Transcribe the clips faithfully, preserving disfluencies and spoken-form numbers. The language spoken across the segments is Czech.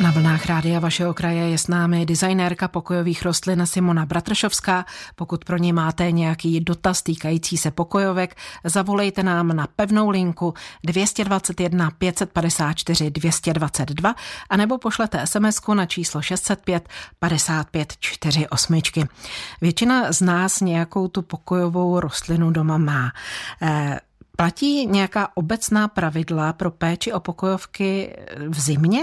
Na vlnách rádia vašeho kraje je s námi designérka pokojových rostlin Simona Bratršovská. Pokud pro ní máte nějaký dotaz týkající se pokojovek, zavolejte nám na pevnou linku dvě dvě jedna pět pět čtyři dvě dvě dva a nebo pošlete SMSku na číslo šest set pět padesát pět čtyřicet osm. Většina z nás nějakou tu pokojovou rostlinu doma má. E- Platí nějaká obecná pravidla pro péči o pokojovky v zimě,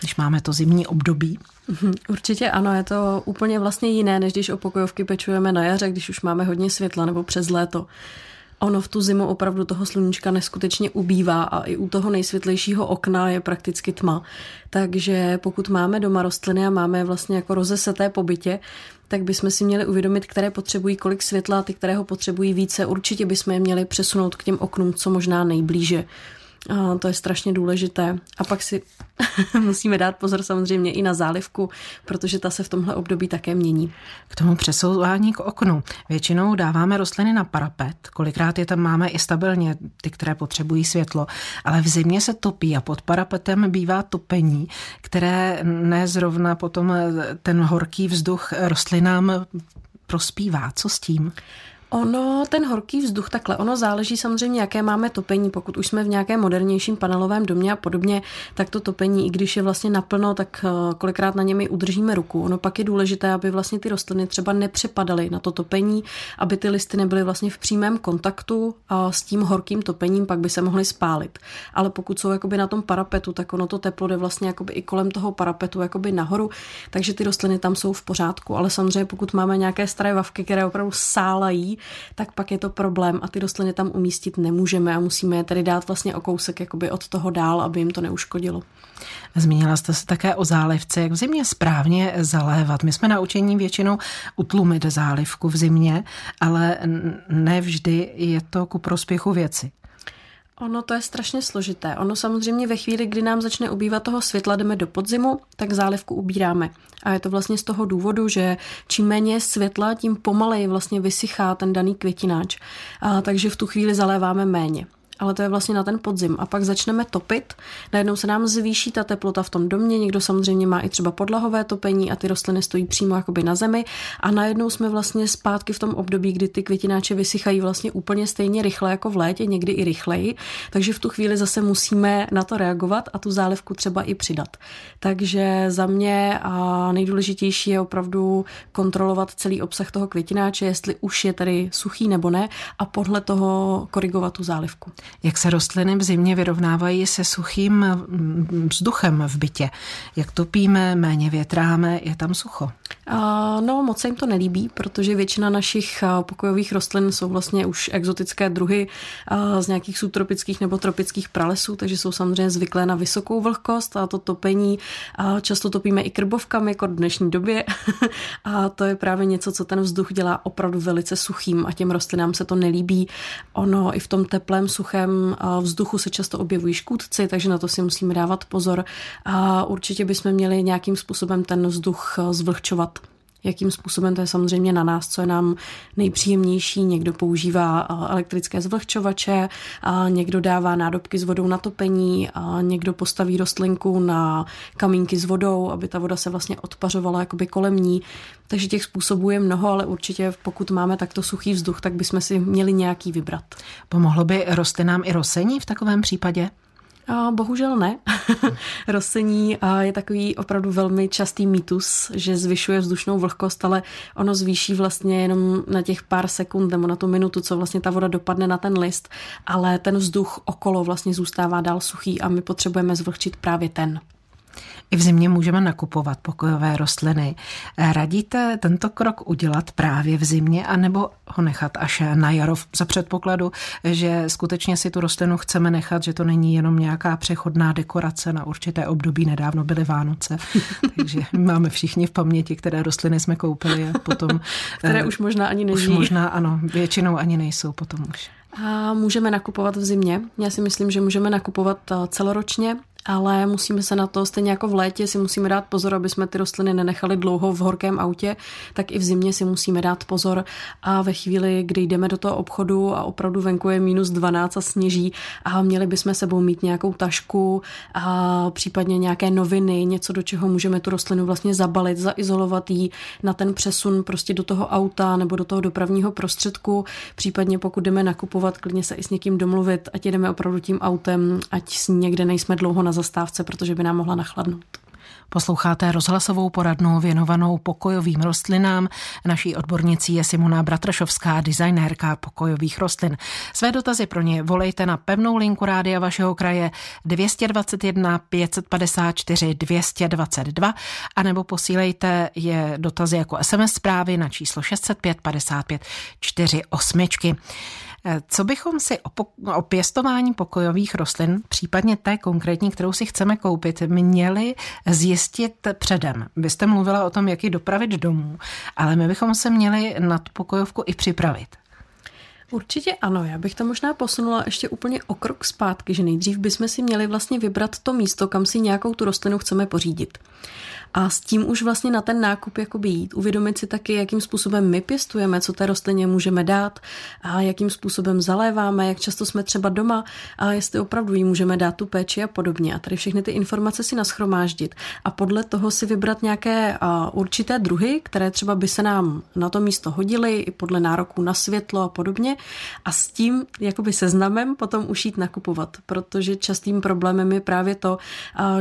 když máme to zimní období? Určitě ano, je to úplně vlastně jiné, než když o pokojovky pečujeme na jaře, když už máme hodně světla nebo přes léto. Ono v tu zimu opravdu toho sluníčka neskutečně ubývá a i u toho nejsvětlejšího okna je prakticky tma. Takže pokud máme doma rostliny a máme vlastně jako rozeseté po bytě, tak bychom si měli uvědomit, které potřebují kolik světla a ty, které ho potřebují více. Určitě bychom je měli přesunout k těm oknům co možná nejblíže. A to je strašně důležité. A pak si musíme dát pozor samozřejmě i na zálivku, protože ta se v tomhle období také mění. K tomu přesouvání k oknu. Většinou dáváme rostliny na parapet, kolikrát je tam máme i stabilně, ty, které potřebují světlo, ale v zimě se topí a pod parapetem bývá topení, které ne zrovna potom ten horký vzduch rostlinám prospívá. Co s tím? Ono, ten horký vzduch takhle, ono záleží samozřejmě, jaké máme topení. Pokud už jsme v nějakém modernějším panelovém domě a podobně, tak to topení, i když je vlastně naplno, tak kolikrát na němi udržíme ruku. Ono pak je důležité, aby vlastně ty rostliny třeba nepřepadaly na to topení, aby ty listy nebyly vlastně v přímém kontaktu a s tím horkým topením pak by se mohly spálit. Ale pokud jsou jakoby na tom parapetu, tak ono to teplo jde vlastně jakoby i kolem toho parapetu jakoby nahoru, takže ty rostliny tam jsou v pořádku. Ale samozřejmě, pokud máme nějaké staré vavky, které opravdu sálají, tak pak je to problém a ty rostliny tam umístit nemůžeme a musíme je tady dát vlastně o kousek jakoby od toho dál, aby jim to neuškodilo. Zmínila jste se také o zálivce, jak v zimě správně zalévat. My jsme naučení většinou utlumit zálivku v zimě, ale ne vždy je to ku prospěchu věci. Ono to je strašně složité. Ono samozřejmě ve chvíli, kdy nám začne ubývat toho světla, jdeme do podzimu, tak zálivku ubíráme. A je to vlastně z toho důvodu, že čím méně světla, tím pomaleji vlastně vysychá ten daný květináč. A takže v tu chvíli zaléváme méně. Ale to je vlastně na ten podzim. A pak začneme topit, najednou se nám zvýší ta teplota v tom domě, někdo samozřejmě má i třeba podlahové topení a ty rostliny stojí přímo jakoby na zemi a najednou jsme vlastně zpátky v tom období, kdy ty květináče vysychají vlastně úplně stejně rychle jako v létě, někdy i rychleji, takže v tu chvíli zase musíme na to reagovat a tu zálivku třeba i přidat. Takže za mě a nejdůležitější je opravdu kontrolovat celý obsah toho květináče, jestli už je tady suchý nebo ne a podle toho korigovat tu zálivku. Jak se rostliny v zimě vyrovnávají se suchým vzduchem v bytě? Jak topíme, méně větráme, je tam sucho? No, moc se jim to nelíbí, protože většina našich pokojových rostlin jsou vlastně už exotické druhy z nějakých subtropických nebo tropických pralesů, takže jsou samozřejmě zvyklé na vysokou vlhkost a to topení. Často topíme i krbovkami, jako v dnešní době. A to je právě něco, co ten vzduch dělá opravdu velice suchým a těm rostlinám se to nelíbí. Ono i v tom teplém suchém vzduchu se často objevují škůdci, takže na to si musíme dávat pozor. A určitě bychom měli nějakým způsobem ten vzduch zvlhčovat. Jakým způsobem, to je samozřejmě na nás, co je nám nejpříjemnější. Někdo používá elektrické zvlhčovače, a někdo dává nádobky s vodou na topení, a někdo postaví rostlinku na kamínky s vodou, aby ta voda se vlastně odpařovala jakoby kolem ní. Takže těch způsobů je mnoho, ale určitě pokud máme takto suchý vzduch, tak bychom si měli nějaký vybrat. Pomohlo by rostlinám i rosení v takovém případě? Bohužel ne. Rosení je takový opravdu velmi častý mýtus, že zvyšuje vzdušnou vlhkost, ale ono zvýší vlastně jenom na těch pár sekund nebo na tu minutu, co vlastně ta voda dopadne na ten list, ale ten vzduch okolo vlastně zůstává dál suchý a my potřebujeme zvlhčit právě ten. I v zimě můžeme nakupovat pokojové rostliny. Radíte tento krok udělat právě v zimě anebo ho nechat až na jaro za předpokladu, že skutečně si tu rostlinu chceme nechat, že to není jenom nějaká přechodná dekorace na určité období, nedávno byly Vánoce, takže máme všichni v paměti, které rostliny jsme koupili a potom... které už možná ani nežijí. Už možná ano, většinou ani nejsou potom už. A můžeme nakupovat v zimě. Já si myslím, že můžeme nakupovat celoročně ale musíme se na to, stejně jako v létě si musíme dát pozor, aby jsme ty rostliny nenechali dlouho v horkém autě, tak i v zimě si musíme dát pozor a ve chvíli, kdy jdeme do toho obchodu a opravdu venku je minus dvanáct a sněží a měli bychom sebou mít nějakou tašku a případně nějaké noviny, něco, do čeho můžeme tu rostlinu vlastně zabalit, zaizolovat ji na ten přesun prostě do toho auta nebo do toho dopravního prostředku, případně pokud jdeme nakupovat, klidně se i s někým domluvit, ať jdeme opravdu tím autem, ať někde nejsme dlouho na zastávce, protože by nám mohla nachladnout. Posloucháte rozhlasovou poradnu věnovanou pokojovým rostlinám. Naší odbornicí je Simona Bratršovská, designérka pokojových rostlin. Své dotazy pro ně volejte na pevnou linku rádia vašeho kraje dvě dvacet jedna pět padesát čtyři dvě dvacet dva a nebo posílejte je dotazy jako es em es zprávy na číslo šest set pět padesát pět čtyřicet osm. Co bychom si o, po- o pěstování pokojových rostlin, případně té konkrétní, kterou si chceme koupit, měli zjistit předem? Vy jste mluvila o tom, jak ji dopravit domů, ale my bychom se měli na tu pokojovku i připravit. Určitě ano, já bych to možná posunula ještě úplně o krok zpátky, že nejdřív bychom si měli vlastně vybrat to místo, kam si nějakou tu rostlinu chceme pořídit. A s tím už vlastně na ten nákup jakoby jít, uvědomit si taky, jakým způsobem my pěstujeme, co té rostlině můžeme dát a jakým způsobem zaléváme, jak často jsme třeba doma a jestli opravdu jí můžeme dát tu péči a podobně. A tady všechny ty informace si nashromáždit a podle toho si vybrat nějaké určité druhy, které třeba by se nám na to místo hodily i podle nároků na světlo a podobně. A s tím jakoby seznamem potom už jít nakupovat, protože častým problémem je právě to,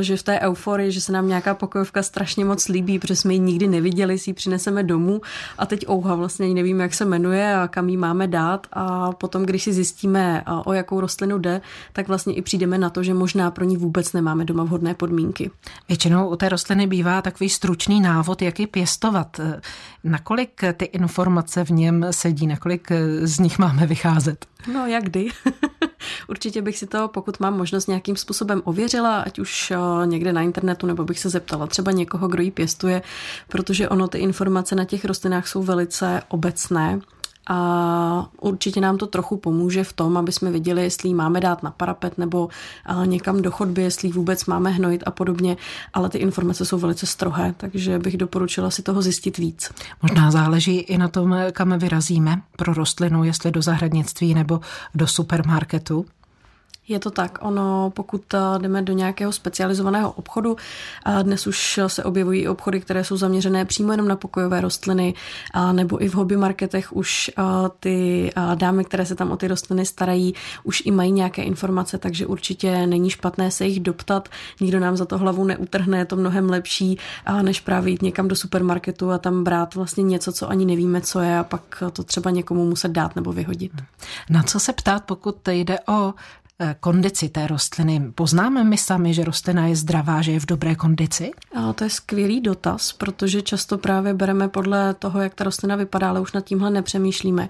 že v té euforii, že se nám nějaká pokojovka strašně moc líbí, protože jsme ji nikdy neviděli, si ji přineseme domů a teď ouha, vlastně nevím, jak se jmenuje a kam ji máme dát a potom, když si zjistíme, o jakou rostlinu jde, tak vlastně i přijdeme na to, že možná pro ní vůbec nemáme doma vhodné podmínky. Většinou u té rostliny bývá takový stručný návod, jak ji pěstovat. Nakolik ty informace v něm sedí, nakolik z nich máme vycházet? No, jakdy. Určitě bych si to, pokud mám možnost, nějakým způsobem ověřila, ať už někde na internetu, nebo bych se zeptala třeba někoho, kdo ji pěstuje, protože ono, ty informace na těch rostlinách jsou velice obecné. A určitě nám to trochu pomůže v tom, aby jsme viděli, jestli ji máme dát na parapet nebo někam do chodby, jestli ji vůbec máme hnojit a podobně, ale ty informace jsou velice strohé, takže bych doporučila si toho zjistit víc. Možná záleží i na tom, kam vyrazíme pro rostlinu, jestli do zahradnictví nebo do supermarketu. Je to tak, ono pokud jdeme do nějakého specializovaného obchodu, a dnes už se objevují obchody, které jsou zaměřené přímo jenom na pokojové rostliny, a nebo i v hobby marketech už ty dámy, které se tam o ty rostliny starají, už i mají nějaké informace, takže určitě není špatné se jich doptat, nikdo nám za to hlavu neutrhne, je to mnohem lepší, než právě jít někam do supermarketu a tam brát vlastně něco, co ani nevíme, co je a pak to třeba někomu muset dát nebo vyhodit. Na co se ptát, pokud jde o kondici té rostliny? Poznáme my sami, že rostlina je zdravá, že je v dobré kondici? A to je skvělý dotaz, protože často právě bereme podle toho, jak ta rostlina vypadá, ale už nad tímhle nepřemýšlíme.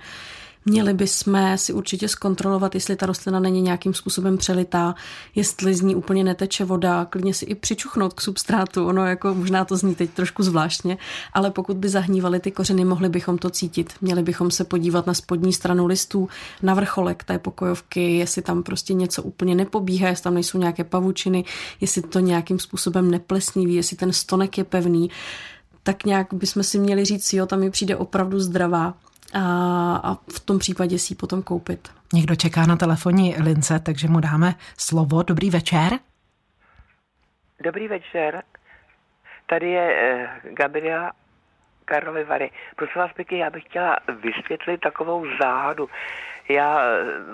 Měli bychom si určitě zkontrolovat, jestli ta rostlina není nějakým způsobem přelitá, jestli z ní úplně neteče voda, klidně si i přičuchnout k substrátu, ono jako možná to zní teď trošku zvláštně, ale pokud by zahnívaly ty kořeny, mohli bychom to cítit. Měli bychom se podívat na spodní stranu listů, na vrcholek té pokojovky, jestli tam prostě něco úplně nepobíhá, jestli tam nejsou nějaké pavučiny, jestli to nějakým způsobem neplesniví, jestli ten stonek je pevný, tak nějak bychom si měli říct, jo, tam mi přijde opravdu zdravá. A v tom případě si ji potom koupit. Někdo čeká na telefonní lince, takže mu dáme slovo. Dobrý večer. Dobrý večer. Tady je Gabriela, Karlovy Vary. Prosím vás pěkně, já bych chtěla vysvětlit takovou záhadu. Já,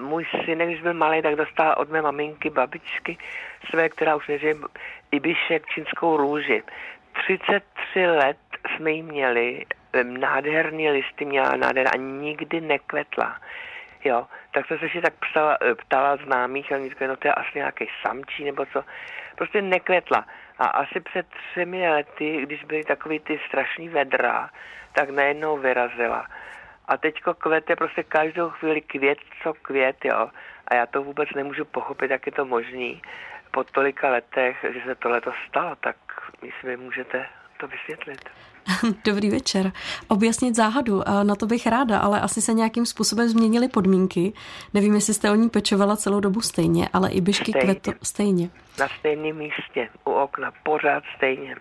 můj syn, když byl malý, tak dostal od mé maminky, babičky své, která už nežije, Ibišek, čínskou růži. třicet tři let jsme ji měli, nádherný listy měla, nádherná a nikdy nekvetla. Jo, tak jsem se si tak ptala, ptala známých, ale říkali, no to je asi nějaký samčí nebo co. Prostě nekvetla. A asi před třemi lety, když byly takový ty strašný vedra, tak najednou vyrazila. A teďko kvete prostě každou chvíli květ, co květ, jo. A já to vůbec nemůžu pochopit, jak je to možný po tolika letech, že se tohleto stalo, tak jestli můžete to vysvětlit. Dobrý večer. Objasnit záhadu, na to bych ráda, ale asi se nějakým způsobem změnily podmínky. Nevím, jestli jste o ní pečovala celou dobu stejně, ale Ibišky kvetou stejně. Na stejném místě, u okna, pořád stejně.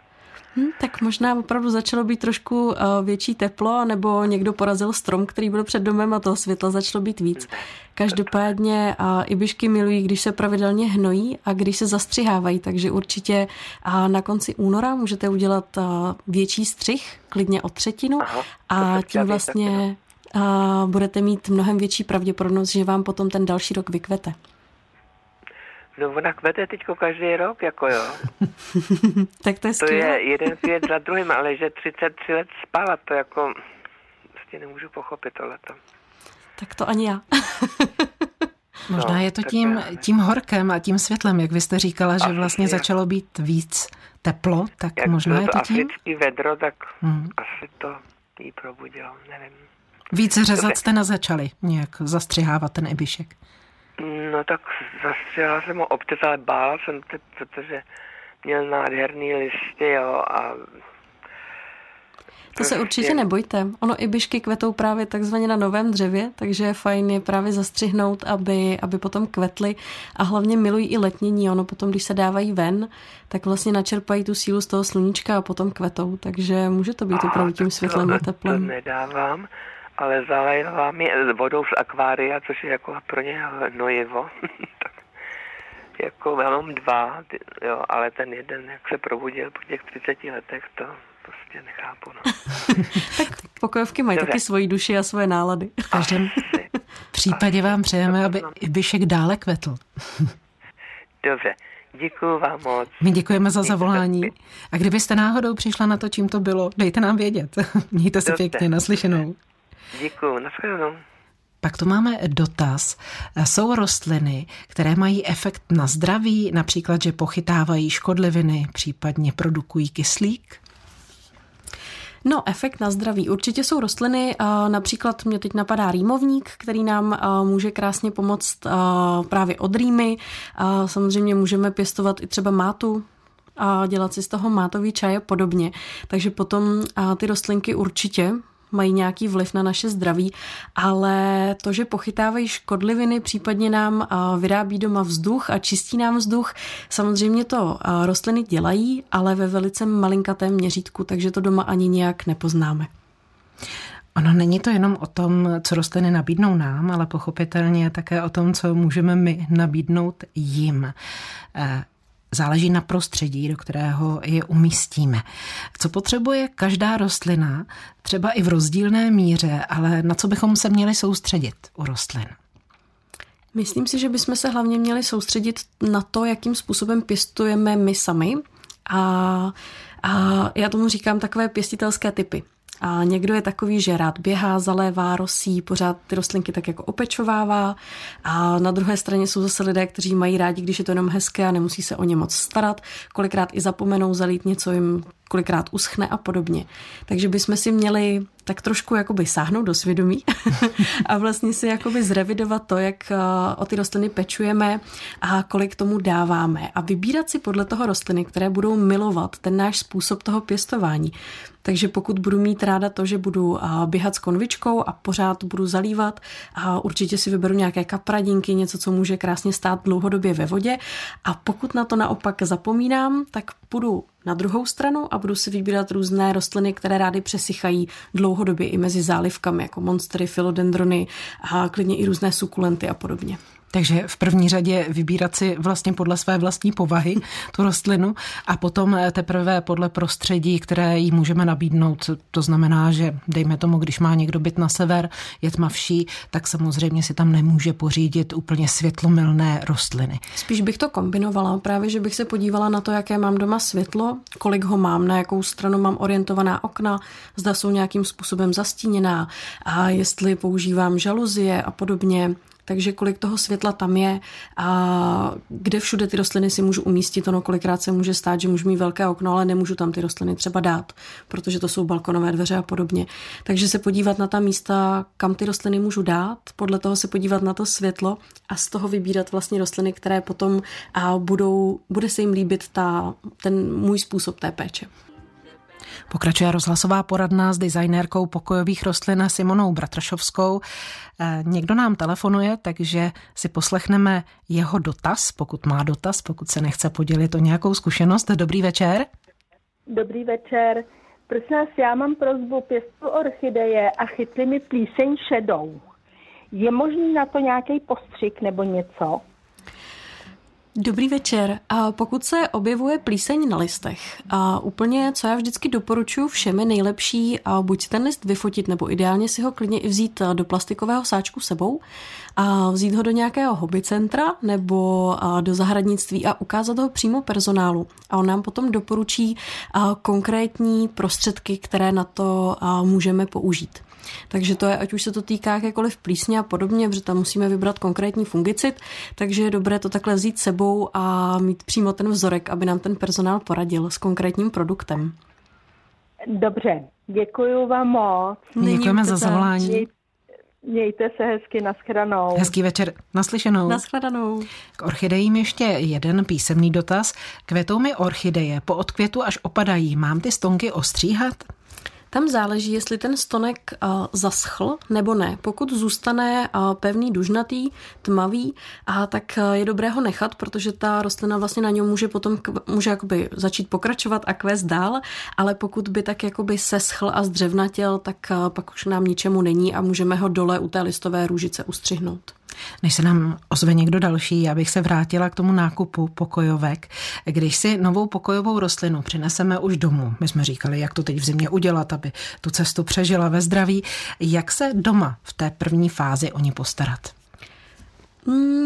Hmm, tak možná opravdu začalo být trošku uh, větší teplo, nebo někdo porazil strom, který byl před domem a toho světla začalo být víc. Každopádně uh, ibišky milují, když se pravidelně hnojí a když se zastřihávají, takže určitě uh, na konci února můžete udělat uh, větší střih, klidně o třetinu. Aha, a tím vlastně uh, budete mít mnohem větší pravděpodobnost, že vám potom ten další rok vykvete. No ona kvete teďko každý rok, jako jo. Tak to je skvělé. To je jeden svět za druhým, ale že třicet tři let spala, to jako vlastně nemůžu pochopit tohleto. Tak to ani já. Možná no, je to tím, tím horkem a tím světlem, jak vy jste říkala, že vlastně začalo být víc teplo, tak jak možná je to tím? Jak to africký vedro, tak hmm. asi to jí probudilo, nevím. Víc řezat jste nazačali, nějak zastřihávat ten ibišek. No tak zastřihla jsem ho občas, ale bála jsem to, protože měl nádherný listy, jo, a... To se určitě nebojte. Ono ibišky kvetou právě takzvaně na novém dřevě, takže je fajn je právě zastřihnout, aby, aby potom kvetly a hlavně milují i letnění. Ono potom, když se dávají ven, tak vlastně načerpají tu sílu z toho sluníčka a potom kvetou, takže může to být opravdu tím světlem a teplem. To nedávám. Ale zalejila mi vodou z akvária, což je jako pro ně hnojivo. Tak jako mám dva, jo, ale ten jeden, jak se probudil po těch třiceti letech, to prostě nechápu. No. Tak pokojovky mají taky svoji duši a svoje nálady. V každém případě vám přejeme, aby Ibišek dále kvetl. Dobře. Děkuju vám moc. My děkujeme za zavolání. A kdybyste náhodou přišla na to, čím to bylo, dejte nám vědět. Mějte se pěkně, naslyšenou. Děkuju, nashledanou. Pak tu máme dotaz. Jsou rostliny, které mají efekt na zdraví, například, že pochytávají škodliviny, případně produkují kyslík? No, efekt na zdraví. Určitě jsou rostliny, například mě teď napadá rýmovník, který nám může krásně pomoct právě od rýmy. Samozřejmě můžeme pěstovat i třeba mátu, a dělat si z toho mátový čaj a podobně. Takže potom ty rostlinky určitě mají nějaký vliv na naše zdraví, ale to, že pochytávají škodliviny, případně nám vyrábí doma vzduch a čistí nám vzduch, samozřejmě to rostliny dělají, ale ve velice malinkatém měřítku, takže to doma ani nějak nepoznáme. Ono není to jenom o tom, co rostliny nabídnou nám, ale pochopitelně také o tom, co můžeme my nabídnout jim. Záleží na prostředí, do kterého je umístíme. Co potřebuje každá rostlina, třeba i v rozdílné míře, ale na co bychom se měli soustředit u rostlin? Myslím si, že bychom se hlavně měli soustředit na to, jakým způsobem pěstujeme my sami. A, a já tomu říkám takové pěstitelské typy. A někdo je takový, že rád běhá, zalévá, rosí, pořád ty rostlinky tak jako opečovává. A na druhé straně jsou zase lidé, kteří mají rádi, když je to jenom hezké a nemusí se o ně moc starat. Kolikrát i zapomenou zalít něco, jim kolikrát uschne a podobně. Takže bychom si měli tak trošku jakoby sáhnout do svědomí a vlastně si jakoby zrevidovat to, jak o ty rostliny pečujeme a kolik tomu dáváme. A vybírat si podle toho rostliny, které budou milovat ten náš způsob toho pěstování. Takže pokud budu mít ráda to, že budu běhat s konvičkou a pořád budu zalívat a určitě si vyberu nějaké kapradinky, něco, co může krásně stát dlouhodobě ve vodě. A pokud na to naopak zapomínám, tak budu na druhou stranu a budu si vybírat různé rostliny, které rády přesychají dlouhodobě i mezi zálivkami, jako monstery, filodendrony a klidně i různé sukulenty a podobně. Takže v první řadě vybírat si vlastně podle své vlastní povahy tu rostlinu a potom teprve podle prostředí, které jí můžeme nabídnout. To znamená, že dejme tomu, když má někdo byt na sever, je tmavší, tak samozřejmě si tam nemůže pořídit úplně světlomilné rostliny. Spíš bych to kombinovala, právě že bych se podívala na to, jaké mám doma světlo, kolik ho mám, na jakou stranu mám orientovaná okna, zda jsou nějakým způsobem zastíněná a jestli používám žaluzie a podobně. Takže kolik toho světla tam je a kde všude ty rostliny si můžu umístit. Ono kolikrát se může stát, že můžu mít velké okno, ale nemůžu tam ty rostliny třeba dát, protože to jsou balkonové dveře a podobně. Takže se podívat na ta místa, kam ty rostliny můžu dát, podle toho se podívat na to světlo a z toho vybírat vlastně rostliny, které potom budou, bude se jim líbit ta, ten můj způsob té péče. Pokračuje rozhlasová poradna s designérkou pokojových rostlin Simonou Bratršovskou. Někdo nám telefonuje, takže si poslechneme jeho dotaz, pokud má dotaz, pokud se nechce podělit o nějakou zkušenost. Dobrý večer. Dobrý večer. Prosím vás, já mám prosbu, pěstu orchideje a chytli mi plíseň šedou. Je možný na to nějaký postřik nebo něco? Dobrý večer. Pokud se objevuje plíseň na listech, a úplně co já vždycky doporučuji všemi nejlepší, a buď ten list vyfotit, nebo ideálně si ho klidně i vzít do plastikového sáčku sebou, a vzít ho do nějakého hobbycentra nebo do zahradnictví a ukázat ho přímo personálu. A on nám potom doporučí konkrétní prostředky, které na to můžeme použít. Takže to je, ať už se to týká jakékoliv plísně a podobně, protože tam musíme vybrat konkrétní fungicid, takže je dobré to takhle vzít sebou a mít přímo ten vzorek, aby nám ten personál poradil s konkrétním produktem. Dobře, děkuju vám moc. Děkujeme za zavolání. Mějte se hezky, nashledanou. Hezký večer, naslyšenou. Nashledanou. K orchidejím ještě jeden písemný dotaz. Kvetou mi orchideje, po odkvětu až opadají. Mám ty stonky ostříhat? Tam záleží, jestli ten stonek uh, zaschl nebo ne. Pokud zůstane uh, pevný, dužnatý, tmavý, a tak uh, je dobré ho nechat, protože ta rostlina vlastně na něm může potom kv- může jakoby začít pokračovat a kvést dál, ale pokud by tak jakoby seschl a zdřevnatěl, tak uh, pak už nám ničemu není a můžeme ho dole u té listové růžice ustřihnout. Než se nám ozve někdo další, já bych se vrátila k tomu nákupu pokojovek. Když si novou pokojovou rostlinu přineseme už domů, my jsme říkali, jak to teď v zimě udělat, aby tu cestu přežila ve zdraví, jak se doma v té první fázi o ní postarat?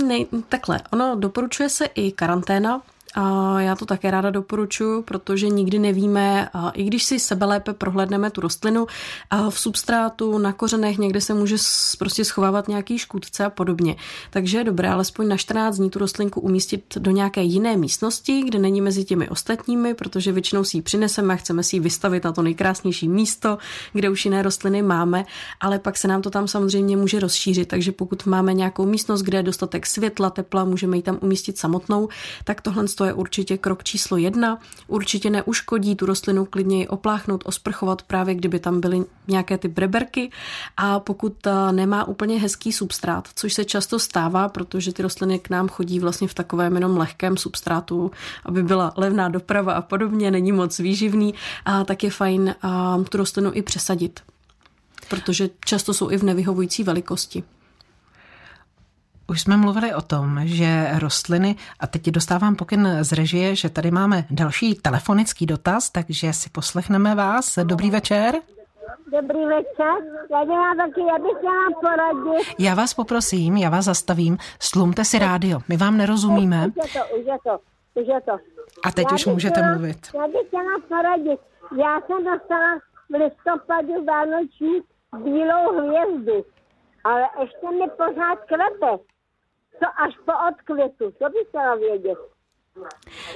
Ne, takhle, ono doporučuje se i karanténa. A já to také ráda doporučuji, protože nikdy nevíme, a i když si sebe lépe prohlédneme tu rostlinu, a v substrátu, na kořenech někde se může prostě schovávat nějaký škůdce a podobně. Takže je dobré alespoň na čtrnáct dní tu rostlinku umístit do nějaké jiné místnosti, kde není mezi těmi ostatními, protože většinou si ji přineseme a chceme si ji vystavit na to nejkrásnější místo, kde už jiné rostliny máme, ale pak se nám to tam samozřejmě může rozšířit. Takže pokud máme nějakou místnost, kde je dostatek světla, tepla, můžeme ji tam umístit samotnou, tak tohle to je určitě krok číslo jedna. Určitě neuškodí tu rostlinu klidně ji opláchnout, osprchovat, právě kdyby tam byly nějaké ty breberky. A pokud nemá úplně hezký substrát, což se často stává, protože ty rostliny k nám chodí vlastně v takovém jenom lehkém substrátu, aby byla levná doprava a podobně, není moc výživný, a tak je fajn a, tu rostlinu i přesadit, protože často jsou i v nevyhovující velikosti. Už jsme mluvili o tom, že rostliny, a teď dostávám pokyn z režie, že tady máme další telefonický dotaz, takže si poslechneme vás. Dobrý večer. Dobrý večer. Já dělám taky, já bych chtěla poradit. Já vás poprosím, já vás zastavím, slumte si rádio, my vám nerozumíme. Už je to, už je to, už je to. A teď já už můžete chtěla, mluvit. Já bych chtěla poradit. Já jsem dostala v listopadu vánoční bílou hvězdu, ale ještě mi pořád kvete. To až po odkvětu, to bych chtěla vědět.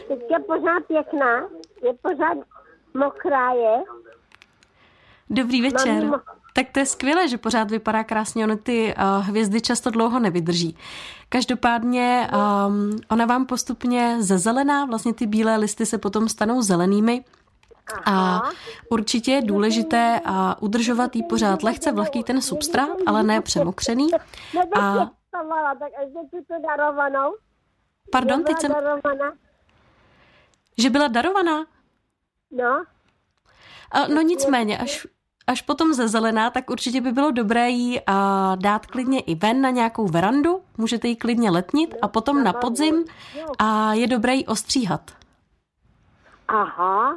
Teď je pořád pěkná, je pořád mokrá, je. Dobrý večer. Mám... Tak to je skvělé, že pořád vypadá krásně, ono ty uh, hvězdy často dlouho nevydrží. Každopádně um, ona vám postupně zezelená, vlastně ty bílé listy se potom stanou zelenými. A určitě je důležité a udržovat jí pořád lehce vlhký ten substrát, ale ne přemokřený. A tak ještě tu darovanou. Pardon, teď jsem... Darovaná. Že byla darovaná? No. A, no nicméně, až, až potom zezelená, tak určitě by bylo dobré jí a dát klidně i ven na nějakou verandu. Můžete ji klidně letnit a potom na podzim a je dobré jí ostříhat. Aha.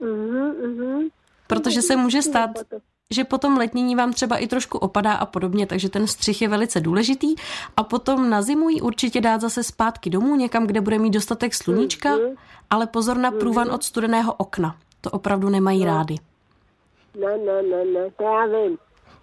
Mhm, mhm. Protože se může stát... že potom letnění vám třeba i trošku opadá a podobně, takže ten střih je velice důležitý a potom na zimu ji určitě dát zase zpátky domů, někam, kde bude mít dostatek sluníčka, ale pozor na průvan od studeného okna. To opravdu nemají rády. Ne, ne, ne, ne, to já vím.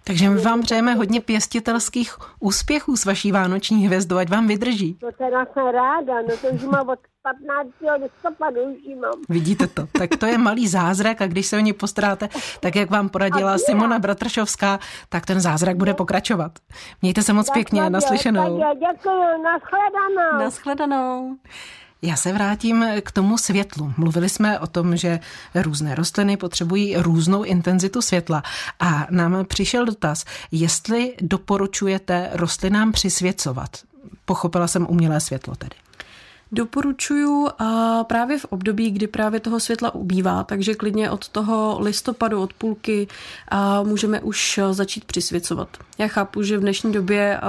Takže my vám přejeme hodně pěstitelských úspěchů s vaší vánoční hvězdou, ať vám vydrží. No teda jsem ráda, no to už mám od patnáctého listopadu už mám. Vidíte to, tak to je malý zázrak a když se o něj postaráte, tak jak vám poradila Simona Bratršovská, tak ten zázrak bude pokračovat. Mějte se moc pěkně, naslyšenou. Děkuji, nashledanou. Nashledanou. Já se vrátím k tomu světlu. Mluvili jsme o tom, že různé rostliny potřebují různou intenzitu světla. A nám přišel dotaz, jestli doporučujete rostlinám přisvěcovat. Pochopila jsem umělé světlo tedy. Doporučuju a právě v období, kdy právě toho světla ubývá, takže klidně od toho listopadu, od půlky a můžeme už začít přisvěcovat. Já chápu, že v dnešní době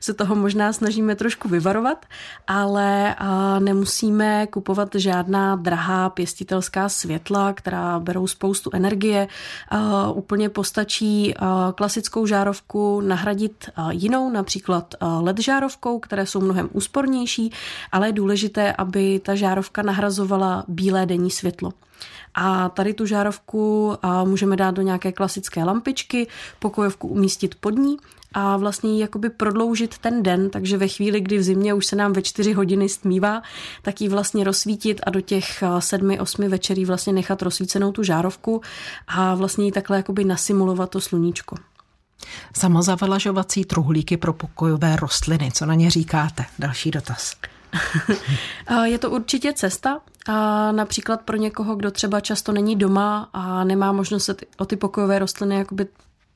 se toho možná snažíme trošku vyvarovat, ale nemusíme kupovat žádná drahá pěstitelská světla, která berou spoustu energie. Úplně postačí klasickou žárovku nahradit jinou, například el é dé žárovkou, které jsou mnohem úspornější, ale je důležité, aby ta žárovka nahrazovala bílé denní světlo. A tady tu žárovku můžeme dát do nějaké klasické lampičky, pokojovku umístit pod ní a vlastně jakoby prodloužit ten den, takže ve chvíli, kdy v zimě už se nám ve čtyři hodiny stmívá, tak ji vlastně rozsvítit a do těch sedmi, osmi večerí vlastně nechat rozsvícenou tu žárovku a vlastně ji takhle jakoby nasimulovat to sluníčko. Samozavlažovací truhlíky pro pokojové rostliny, co na ně říkáte? Další dotaz. Je to určitě cesta, a například pro někoho, kdo třeba často není doma a nemá možnost se o ty pokojové rostliny jakoby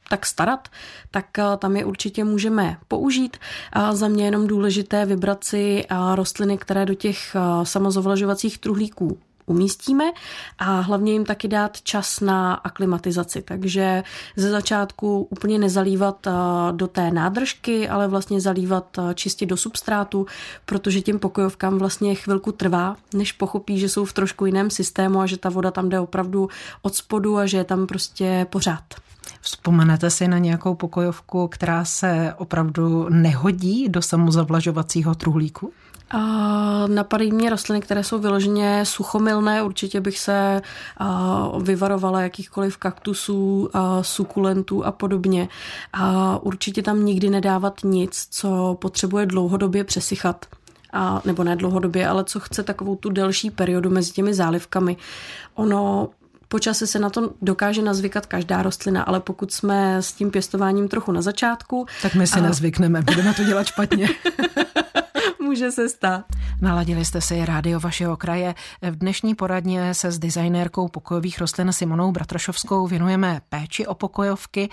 tak starat, tak tam je určitě můžeme použít. A za mě jenom důležité vybrat si rostliny, které do těch samozavlažovacích truhlíků umístíme a hlavně jim taky dát čas na aklimatizaci. Takže ze začátku úplně nezalívat do té nádržky, ale vlastně zalívat čistě do substrátu, protože těm pokojovkám vlastně chvilku trvá, než pochopí, že jsou v trošku jiném systému a že ta voda tam jde opravdu od spodu a že je tam prostě pořád. Vzpomenete si na nějakou pokojovku, která se opravdu nehodí do samozavlažovacího truhlíku? Napadají mě rostliny, které jsou vyloženě suchomilné. Určitě bych se vyvarovala jakýchkoliv kaktusů, sukulentů a podobně. A určitě tam nikdy nedávat nic, co potřebuje dlouhodobě přesychat. A, nebo ne dlouhodobě, ale co chce takovou tu delší periodu mezi těmi zálivkami. Ono po čase se na to dokáže nazvykat každá rostlina, ale pokud jsme s tím pěstováním trochu na začátku... Tak my si a... nazvykneme, budeme to dělat špatně. Může se stát. Naladili jste si rádio vašeho kraje. V dnešní poradně se s designérkou pokojových rostlin Simonou Bratršovskou věnujeme péči o pokojovky.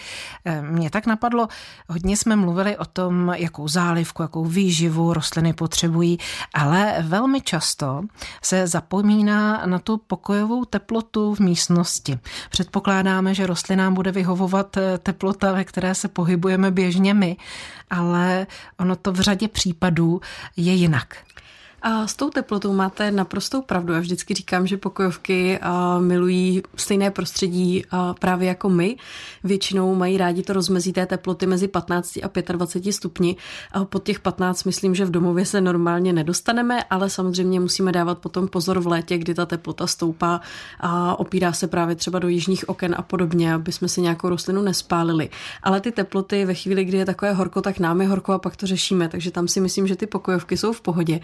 Mě tak napadlo, hodně jsme mluvili o tom, jakou zálivku, jakou výživu rostliny potřebují, ale velmi často se zapomíná na tu pokojovou teplotu v místnosti. Předpokládáme, že rostlinám bude vyhovovat teplota, ve které se pohybujeme běžně my, ale ono to v řadě případů je jinak. A s tou teplotou máte naprostou pravdu. Já vždycky říkám, že pokojovky milují stejné prostředí právě jako my. Většinou mají rádi to rozmezí té teploty mezi patnáct a dvacet pět stupni. A pod těch patnáct myslím, že v domově se normálně nedostaneme, ale samozřejmě musíme dávat potom pozor v létě, kdy ta teplota stoupá a opírá se právě třeba do jižních oken a podobně, aby jsme si nějakou rostlinu nespálili. Ale ty teploty ve chvíli, kdy je takové horko, tak nám je horko a pak to řešíme. Takže tam si myslím, že ty pokojovky jsou v pohodě.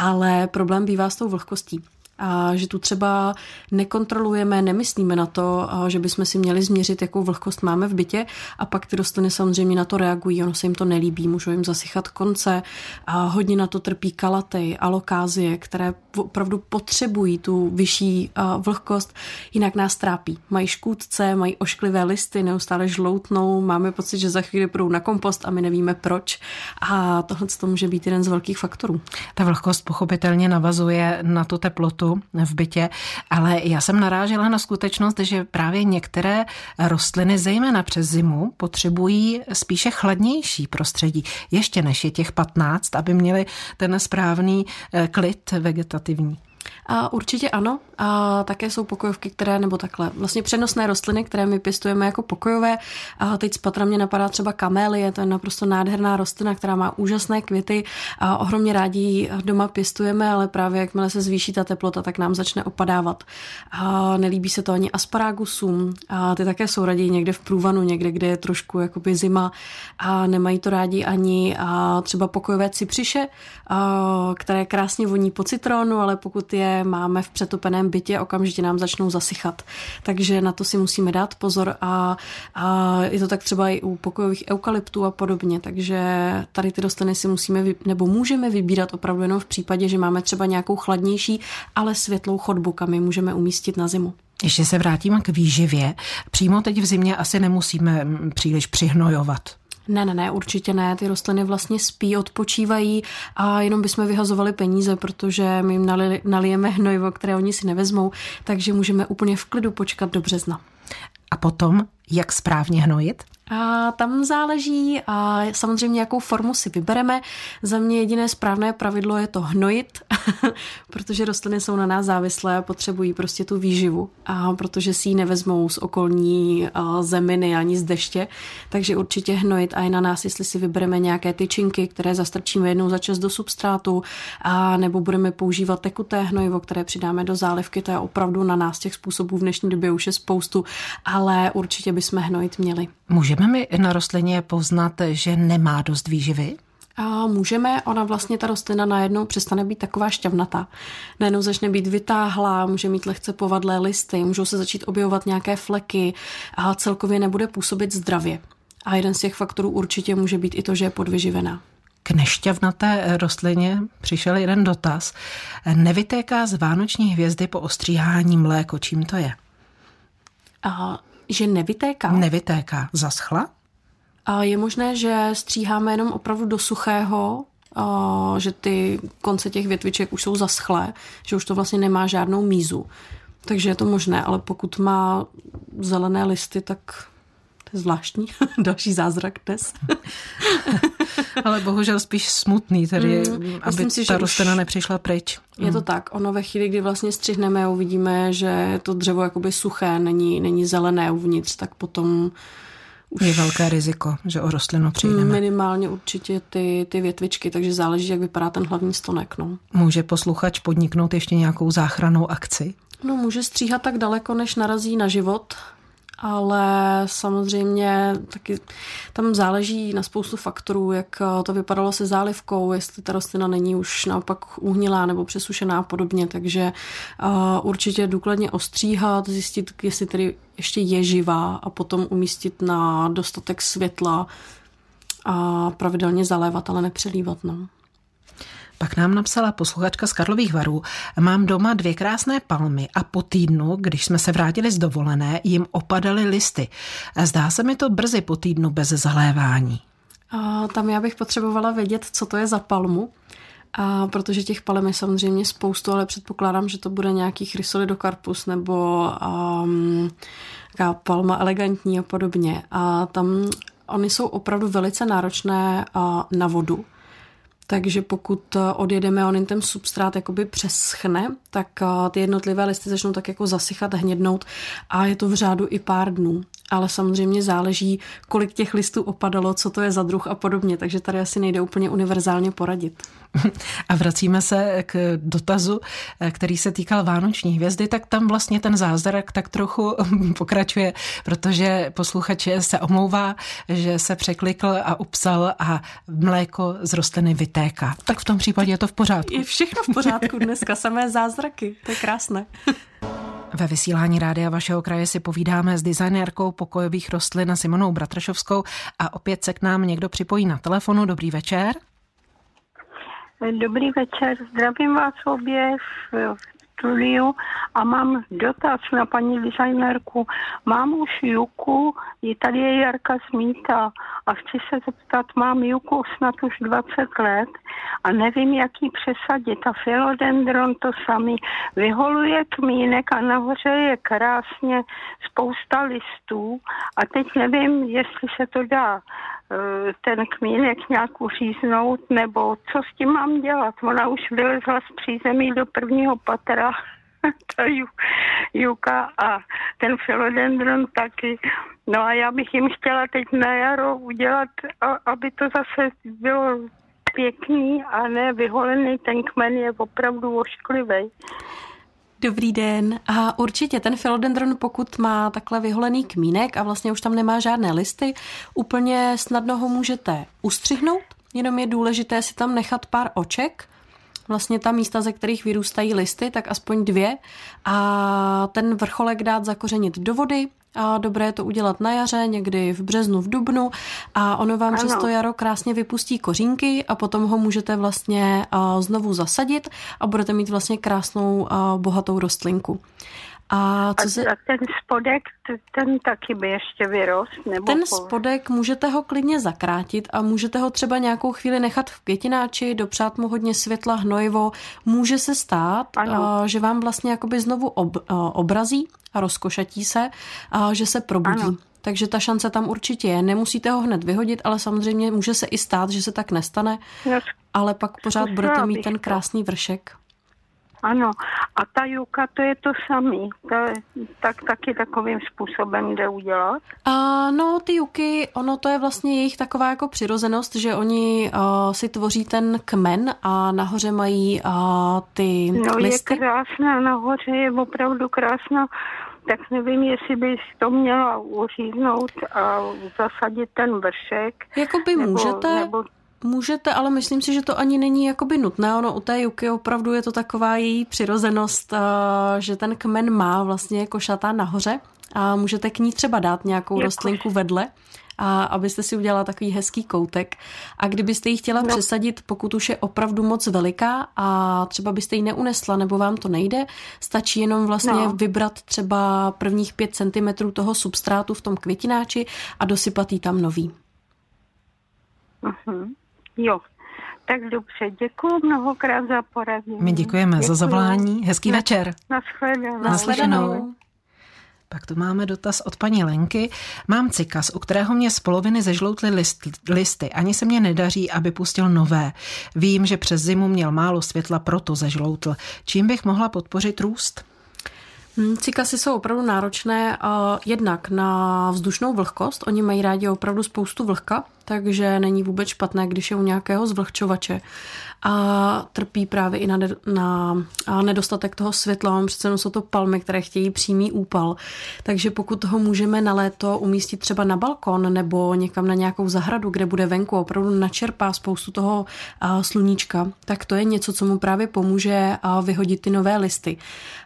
Ale problém bývá s tou vlhkostí. A že tu třeba nekontrolujeme, nemyslíme na to, že bychom si měli změřit, jakou vlhkost máme v bytě a pak ty rostliny samozřejmě na to reagují, ono se jim to nelíbí, můžou jim zasychat konce a hodně na to trpí kalatej, alokázie, které opravdu potřebují tu vyšší vlhkost, jinak nás trápí. Mají škůdce, mají ošklivé listy, neustále žloutnou, máme pocit, že za chvíli půjdou na kompost a my nevíme proč a tohle to může být jeden z velkých faktorů. Ta vlhkost pochopitelně navazuje na tu teplotu v bytě, ale já jsem narážela na skutečnost, že právě některé rostliny, zejména přes zimu, potřebují spíše chladnější prostředí, ještě než je těch patnáct, aby měly ten správný klid vegetativní. A určitě ano. A také jsou pokojovky, které, nebo takhle, vlastně přenosné rostliny, které my pěstujeme jako pokojové. A teď z patra mě napadá třeba kamélie, to je naprosto nádherná rostlina, která má úžasné květy a ohromně rádi doma pěstujeme, ale právě jakmile se zvýší ta teplota, tak nám začne opadávat. A nelíbí se to ani asparagusům. A ty také jsou raději někde v průvanu, někde, kde je trošku jakoby zima a nemají to rádi ani a třeba pokojové cipřiše, a které krásně voní po citronu, ale pokud je máme v přetopeném bytě, okamžitě nám začnou zasychat. Takže na to si musíme dát pozor a, a je to tak třeba i u pokojových eukalyptů a podobně. Takže tady ty rostliny si musíme nebo můžeme vybírat opravdu jenom v případě, že máme třeba nějakou chladnější, ale světlou chodbu, kam ji můžeme umístit na zimu. Ještě se vrátíme k výživě. Přímo teď v zimě asi nemusíme příliš přihnojovat. Ne, ne, ne, určitě ne. Ty rostliny vlastně spí, odpočívají a jenom bychom vyhazovali peníze, protože my jim nali, nalijeme hnojivo, které oni si nevezmou, takže můžeme úplně v klidu počkat do března. A potom, jak správně hnojit? A tam záleží a samozřejmě, jakou formu si vybereme. Za mě jediné správné pravidlo je to hnojit, protože rostliny jsou na nás závislé a potřebují prostě tu výživu, a protože si ji nevezmou z okolní zeminy ani z deště, takže určitě hnojit a je na nás, jestli si vybereme nějaké tyčinky, které zastrčíme jednou za čas do substrátu, a nebo budeme používat tekuté hnojivo, které přidáme do zálivky. To je opravdu na nás, těch způsobů v dnešní době už je spoustu, ale určitě bychom hnojit měli. Můžeme mi na rostlině poznat, že nemá dost výživy? A můžeme, ona vlastně ta rostlina najednou přestane být taková šťavnatá. Najednou začne být vytáhlá, může mít lehce povadlé listy, můžou se začít objevovat nějaké fleky a celkově nebude působit zdravě. A jeden z těch faktorů určitě může být i to, že je podvyživená. K nešťavnaté rostlině přišel jeden dotaz. Nevytéká z vánoční hvězdy po ostříhání mléko, čím to je? A že nevytéká? Nevytéká. Zaschla? A je možné, že stříháme jenom opravdu do suchého, a že ty konce těch větviček už jsou zaschlé, že už to vlastně nemá žádnou mízu. Takže je to možné, ale pokud má zelené listy, tak to je zvláštní. Další zázrak dnes. Ale bohužel spíš smutný, tedy, mm, aby si, ta rostlina nepřišla pryč. Je mm. to tak. Ono ve chvíli, kdy vlastně střihneme a uvidíme, že to dřevo jakoby suché, není, není zelené uvnitř, tak potom už je velké riziko, že o rostlinu přijdeme. Minimálně určitě ty, ty větvičky, takže záleží, jak vypadá ten hlavní stonek. No. Může posluchač podniknout ještě nějakou záchrannou akci? No, může stříhat tak daleko, než narazí na život, ale samozřejmě taky tam záleží na spoustu faktorů, jak to vypadalo se zálivkou, jestli ta rostlina není už naopak uhnilá nebo přesušená a podobně, takže uh, určitě důkladně ostříhat, zjistit, jestli tedy ještě je živá a potom umístit na dostatek světla a pravidelně zalévat, ale nepřelívat, no. Pak nám napsala posluchačka z Karlových Varů. Mám doma dvě krásné palmy a po týdnu, když jsme se vrátili z dovolené, jim opadaly listy. Zdá se mi to brzy po týdnu bez zalévání. A tam já bych potřebovala vědět, co to je za palmu. A protože těch palem je samozřejmě spoustu, ale předpokládám, že to bude nějaký chrysolidocarpus nebo um, taká palma elegantní a podobně. A tam oni jsou opravdu velice náročné na vodu. Takže pokud odjedeme a on ten substrát jakoby přeschne, tak ty jednotlivé listy začnou tak jako zasychat, hnědnout a je to v řádu i pár dnů. Ale samozřejmě záleží, kolik těch listů opadalo, co to je za druh a podobně, takže tady asi nejde úplně univerzálně poradit. A vracíme se k dotazu, který se týkal vánoční hvězdy, tak tam vlastně ten zázrak tak trochu pokračuje, protože posluchač se omlouvá, že se překlikl a upsal a mléko z rostliny vytéká. Tak v tom případě je to v pořádku. Je všechno v pořádku dneska, samé zázraky, to je krásné. Ve vysílání Rádia vašeho kraje si povídáme s designérkou pokojových rostlin Simonou Bratršovskou a opět se k nám někdo připojí na telefonu. Dobrý večer. Dobrý večer, zdravím vás obě v studiu a mám dotaz na paní designérku. Mám už juku, je tady je Jarka Smita a chci se zeptat, mám juku snad už dvacet let a nevím, jak ji přesadit. A philodendron to samý. Vyholuje kmínek a nahoře je krásně spousta listů a teď nevím, jestli se to dá ten kmínek nějak uříznout, nebo co s tím mám dělat. Ona už vylezla z přízemí do prvního patra, ta juka a ten philodendron taky. No a já bych jim chtěla teď na jaro udělat, aby to zase bylo pěkný a ne vyholený, ten kmen je opravdu ošklivý. Dobrý den. A určitě ten philodendron, pokud má takhle vyholený kmínek a vlastně už tam nemá žádné listy, úplně snadno ho můžete ustřihnout, jenom je důležité si tam nechat pár oček, vlastně ta místa, ze kterých vyrůstají listy, tak aspoň dvě a ten vrcholek dát zakořenit do vody. A dobré je to udělat na jaře, někdy v březnu, v dubnu a ono vám ano. přes to jaro krásně vypustí kořínky a potom ho můžete vlastně znovu zasadit a budete mít vlastně krásnou bohatou rostlinku. A, co se... a ten spodek, ten taky by ještě vyrost? Nebo ten spodek, můžete ho klidně zakrátit a můžete ho třeba nějakou chvíli nechat v květináči, dopřát mu hodně světla, hnojivo. Může se stát, a, že vám vlastně jakoby znovu ob, a, obrazí a rozkošatí se, a, že se probudí. Ano. Takže ta šance tam určitě je. Nemusíte ho hned vyhodit, ale samozřejmě může se i stát, že se tak nestane, no, ale pak pořád budete mít ten krásný vršek. Ano, a ta juka, to je to samý. Ta, tak taky takovým způsobem jde udělat? A no, ty juky, ono to je vlastně jejich taková jako přirozenost, že oni uh, si tvoří ten kmen a nahoře mají uh, ty no, listy. No je krásná, nahoře je opravdu krásná. Tak nevím, jestli bys to měla uříznout a zasadit ten vršek. Jakoby nebo, můžete... Nebo... Můžete, ale myslím si, že to ani není jakoby nutné. Ono u té juky opravdu je to taková její přirozenost, že ten kmen má vlastně košatá nahoře a můžete k ní třeba dát nějakou Děkuji. rostlinku vedle, a abyste si udělala takový hezký koutek. A kdybyste ji chtěla no. přesadit, pokud už je opravdu moc veliká a třeba byste ji neunesla nebo vám to nejde, stačí jenom vlastně no. vybrat třeba prvních pět centimetrů toho substrátu v tom květináči a dosypat jí tam nový. Mhm. Jo, tak dobře, děkuji mnohokrát za poradění. My děkujeme děkuji. za zavolání, hezký na, večer. Nashledanou. Nashledanou. Pak tu máme dotaz od paní Lenky. Mám cikas, u kterého mě z poloviny zežloutly list, listy. Ani se mě nedaří, aby pustil nové. Vím, že přes zimu měl málo světla, proto zežloutl. Čím bych mohla podpořit růst? Cikasy jsou opravdu náročné jednak na vzdušnou vlhkost. Oni mají rádi opravdu spoustu vlhka, takže není vůbec špatné, když je u nějakého zvlhčovače. A trpí právě i na, na a nedostatek toho světla. Mám přece jenom jsou to palmy, které chtějí přímý úpal. Takže pokud ho můžeme na léto umístit třeba na balkon nebo někam na nějakou zahradu, kde bude venku, opravdu načerpá spoustu toho a, sluníčka, tak to je něco, co mu právě pomůže a, vyhodit ty nové listy.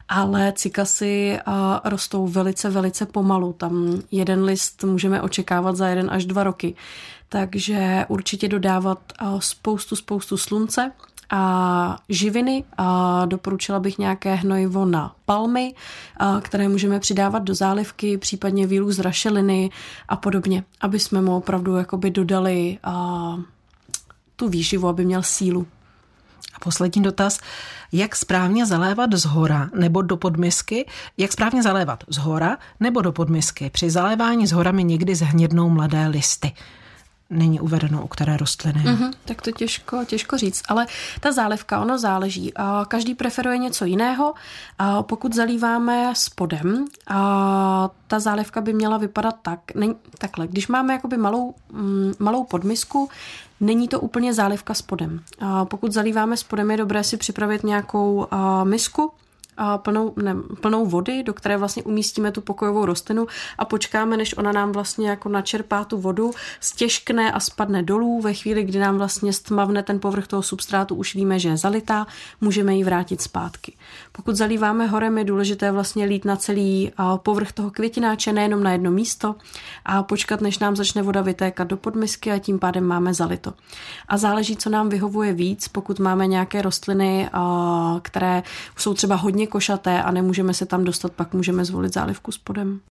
Ale cikasy a, rostou velice, velice pomalu. Tam jeden list můžeme očekávat za jeden až dva roky. Takže určitě dodávat spoustu, spoustu slunce a živiny. A doporučila bych nějaké hnojivo na palmy, které můžeme přidávat do zálivky, případně výluh z rašeliny a podobně, aby jsme mu opravdu jakoby dodali tu výživu, aby měl sílu. A poslední dotaz, jak správně zalévat zhora nebo do podmisky? Jak správně zalévat zhora nebo do podmisky? Při zalévání zhora mi někdy zhnědnou mladé listy. Není uvedeno, u které rostliny. Mm-hmm, tak to těžko, těžko říct, ale ta zálivka, ono záleží. Každý preferuje něco jiného. Pokud zalíváme spodem, ta zálivka by měla vypadat tak, ne, takhle. Když máme jakoby malou, malou podmisku, není to úplně zálivka spodem. Pokud zalíváme spodem, je dobré si připravit nějakou misku, A plnou, ne, plnou vody, do které vlastně umístíme tu pokojovou rostlinu a počkáme, než ona nám vlastně jako načerpá tu vodu, stěžkne a spadne dolů. Ve chvíli, kdy nám vlastně stmavne ten povrch toho substrátu, už víme, že je zalitá, můžeme ji vrátit zpátky. Pokud zalíváme horem, je důležité vlastně lít na celý povrch toho květináče, nejenom na jedno místo a počkat, než nám začne voda vytékat do podmisky a tím pádem máme zalito. A záleží, co nám vyhovuje víc, pokud máme nějaké rostliny, které jsou třeba hodně košaté a nemůžeme se tam dostat, pak můžeme zvolit zálivku spodem.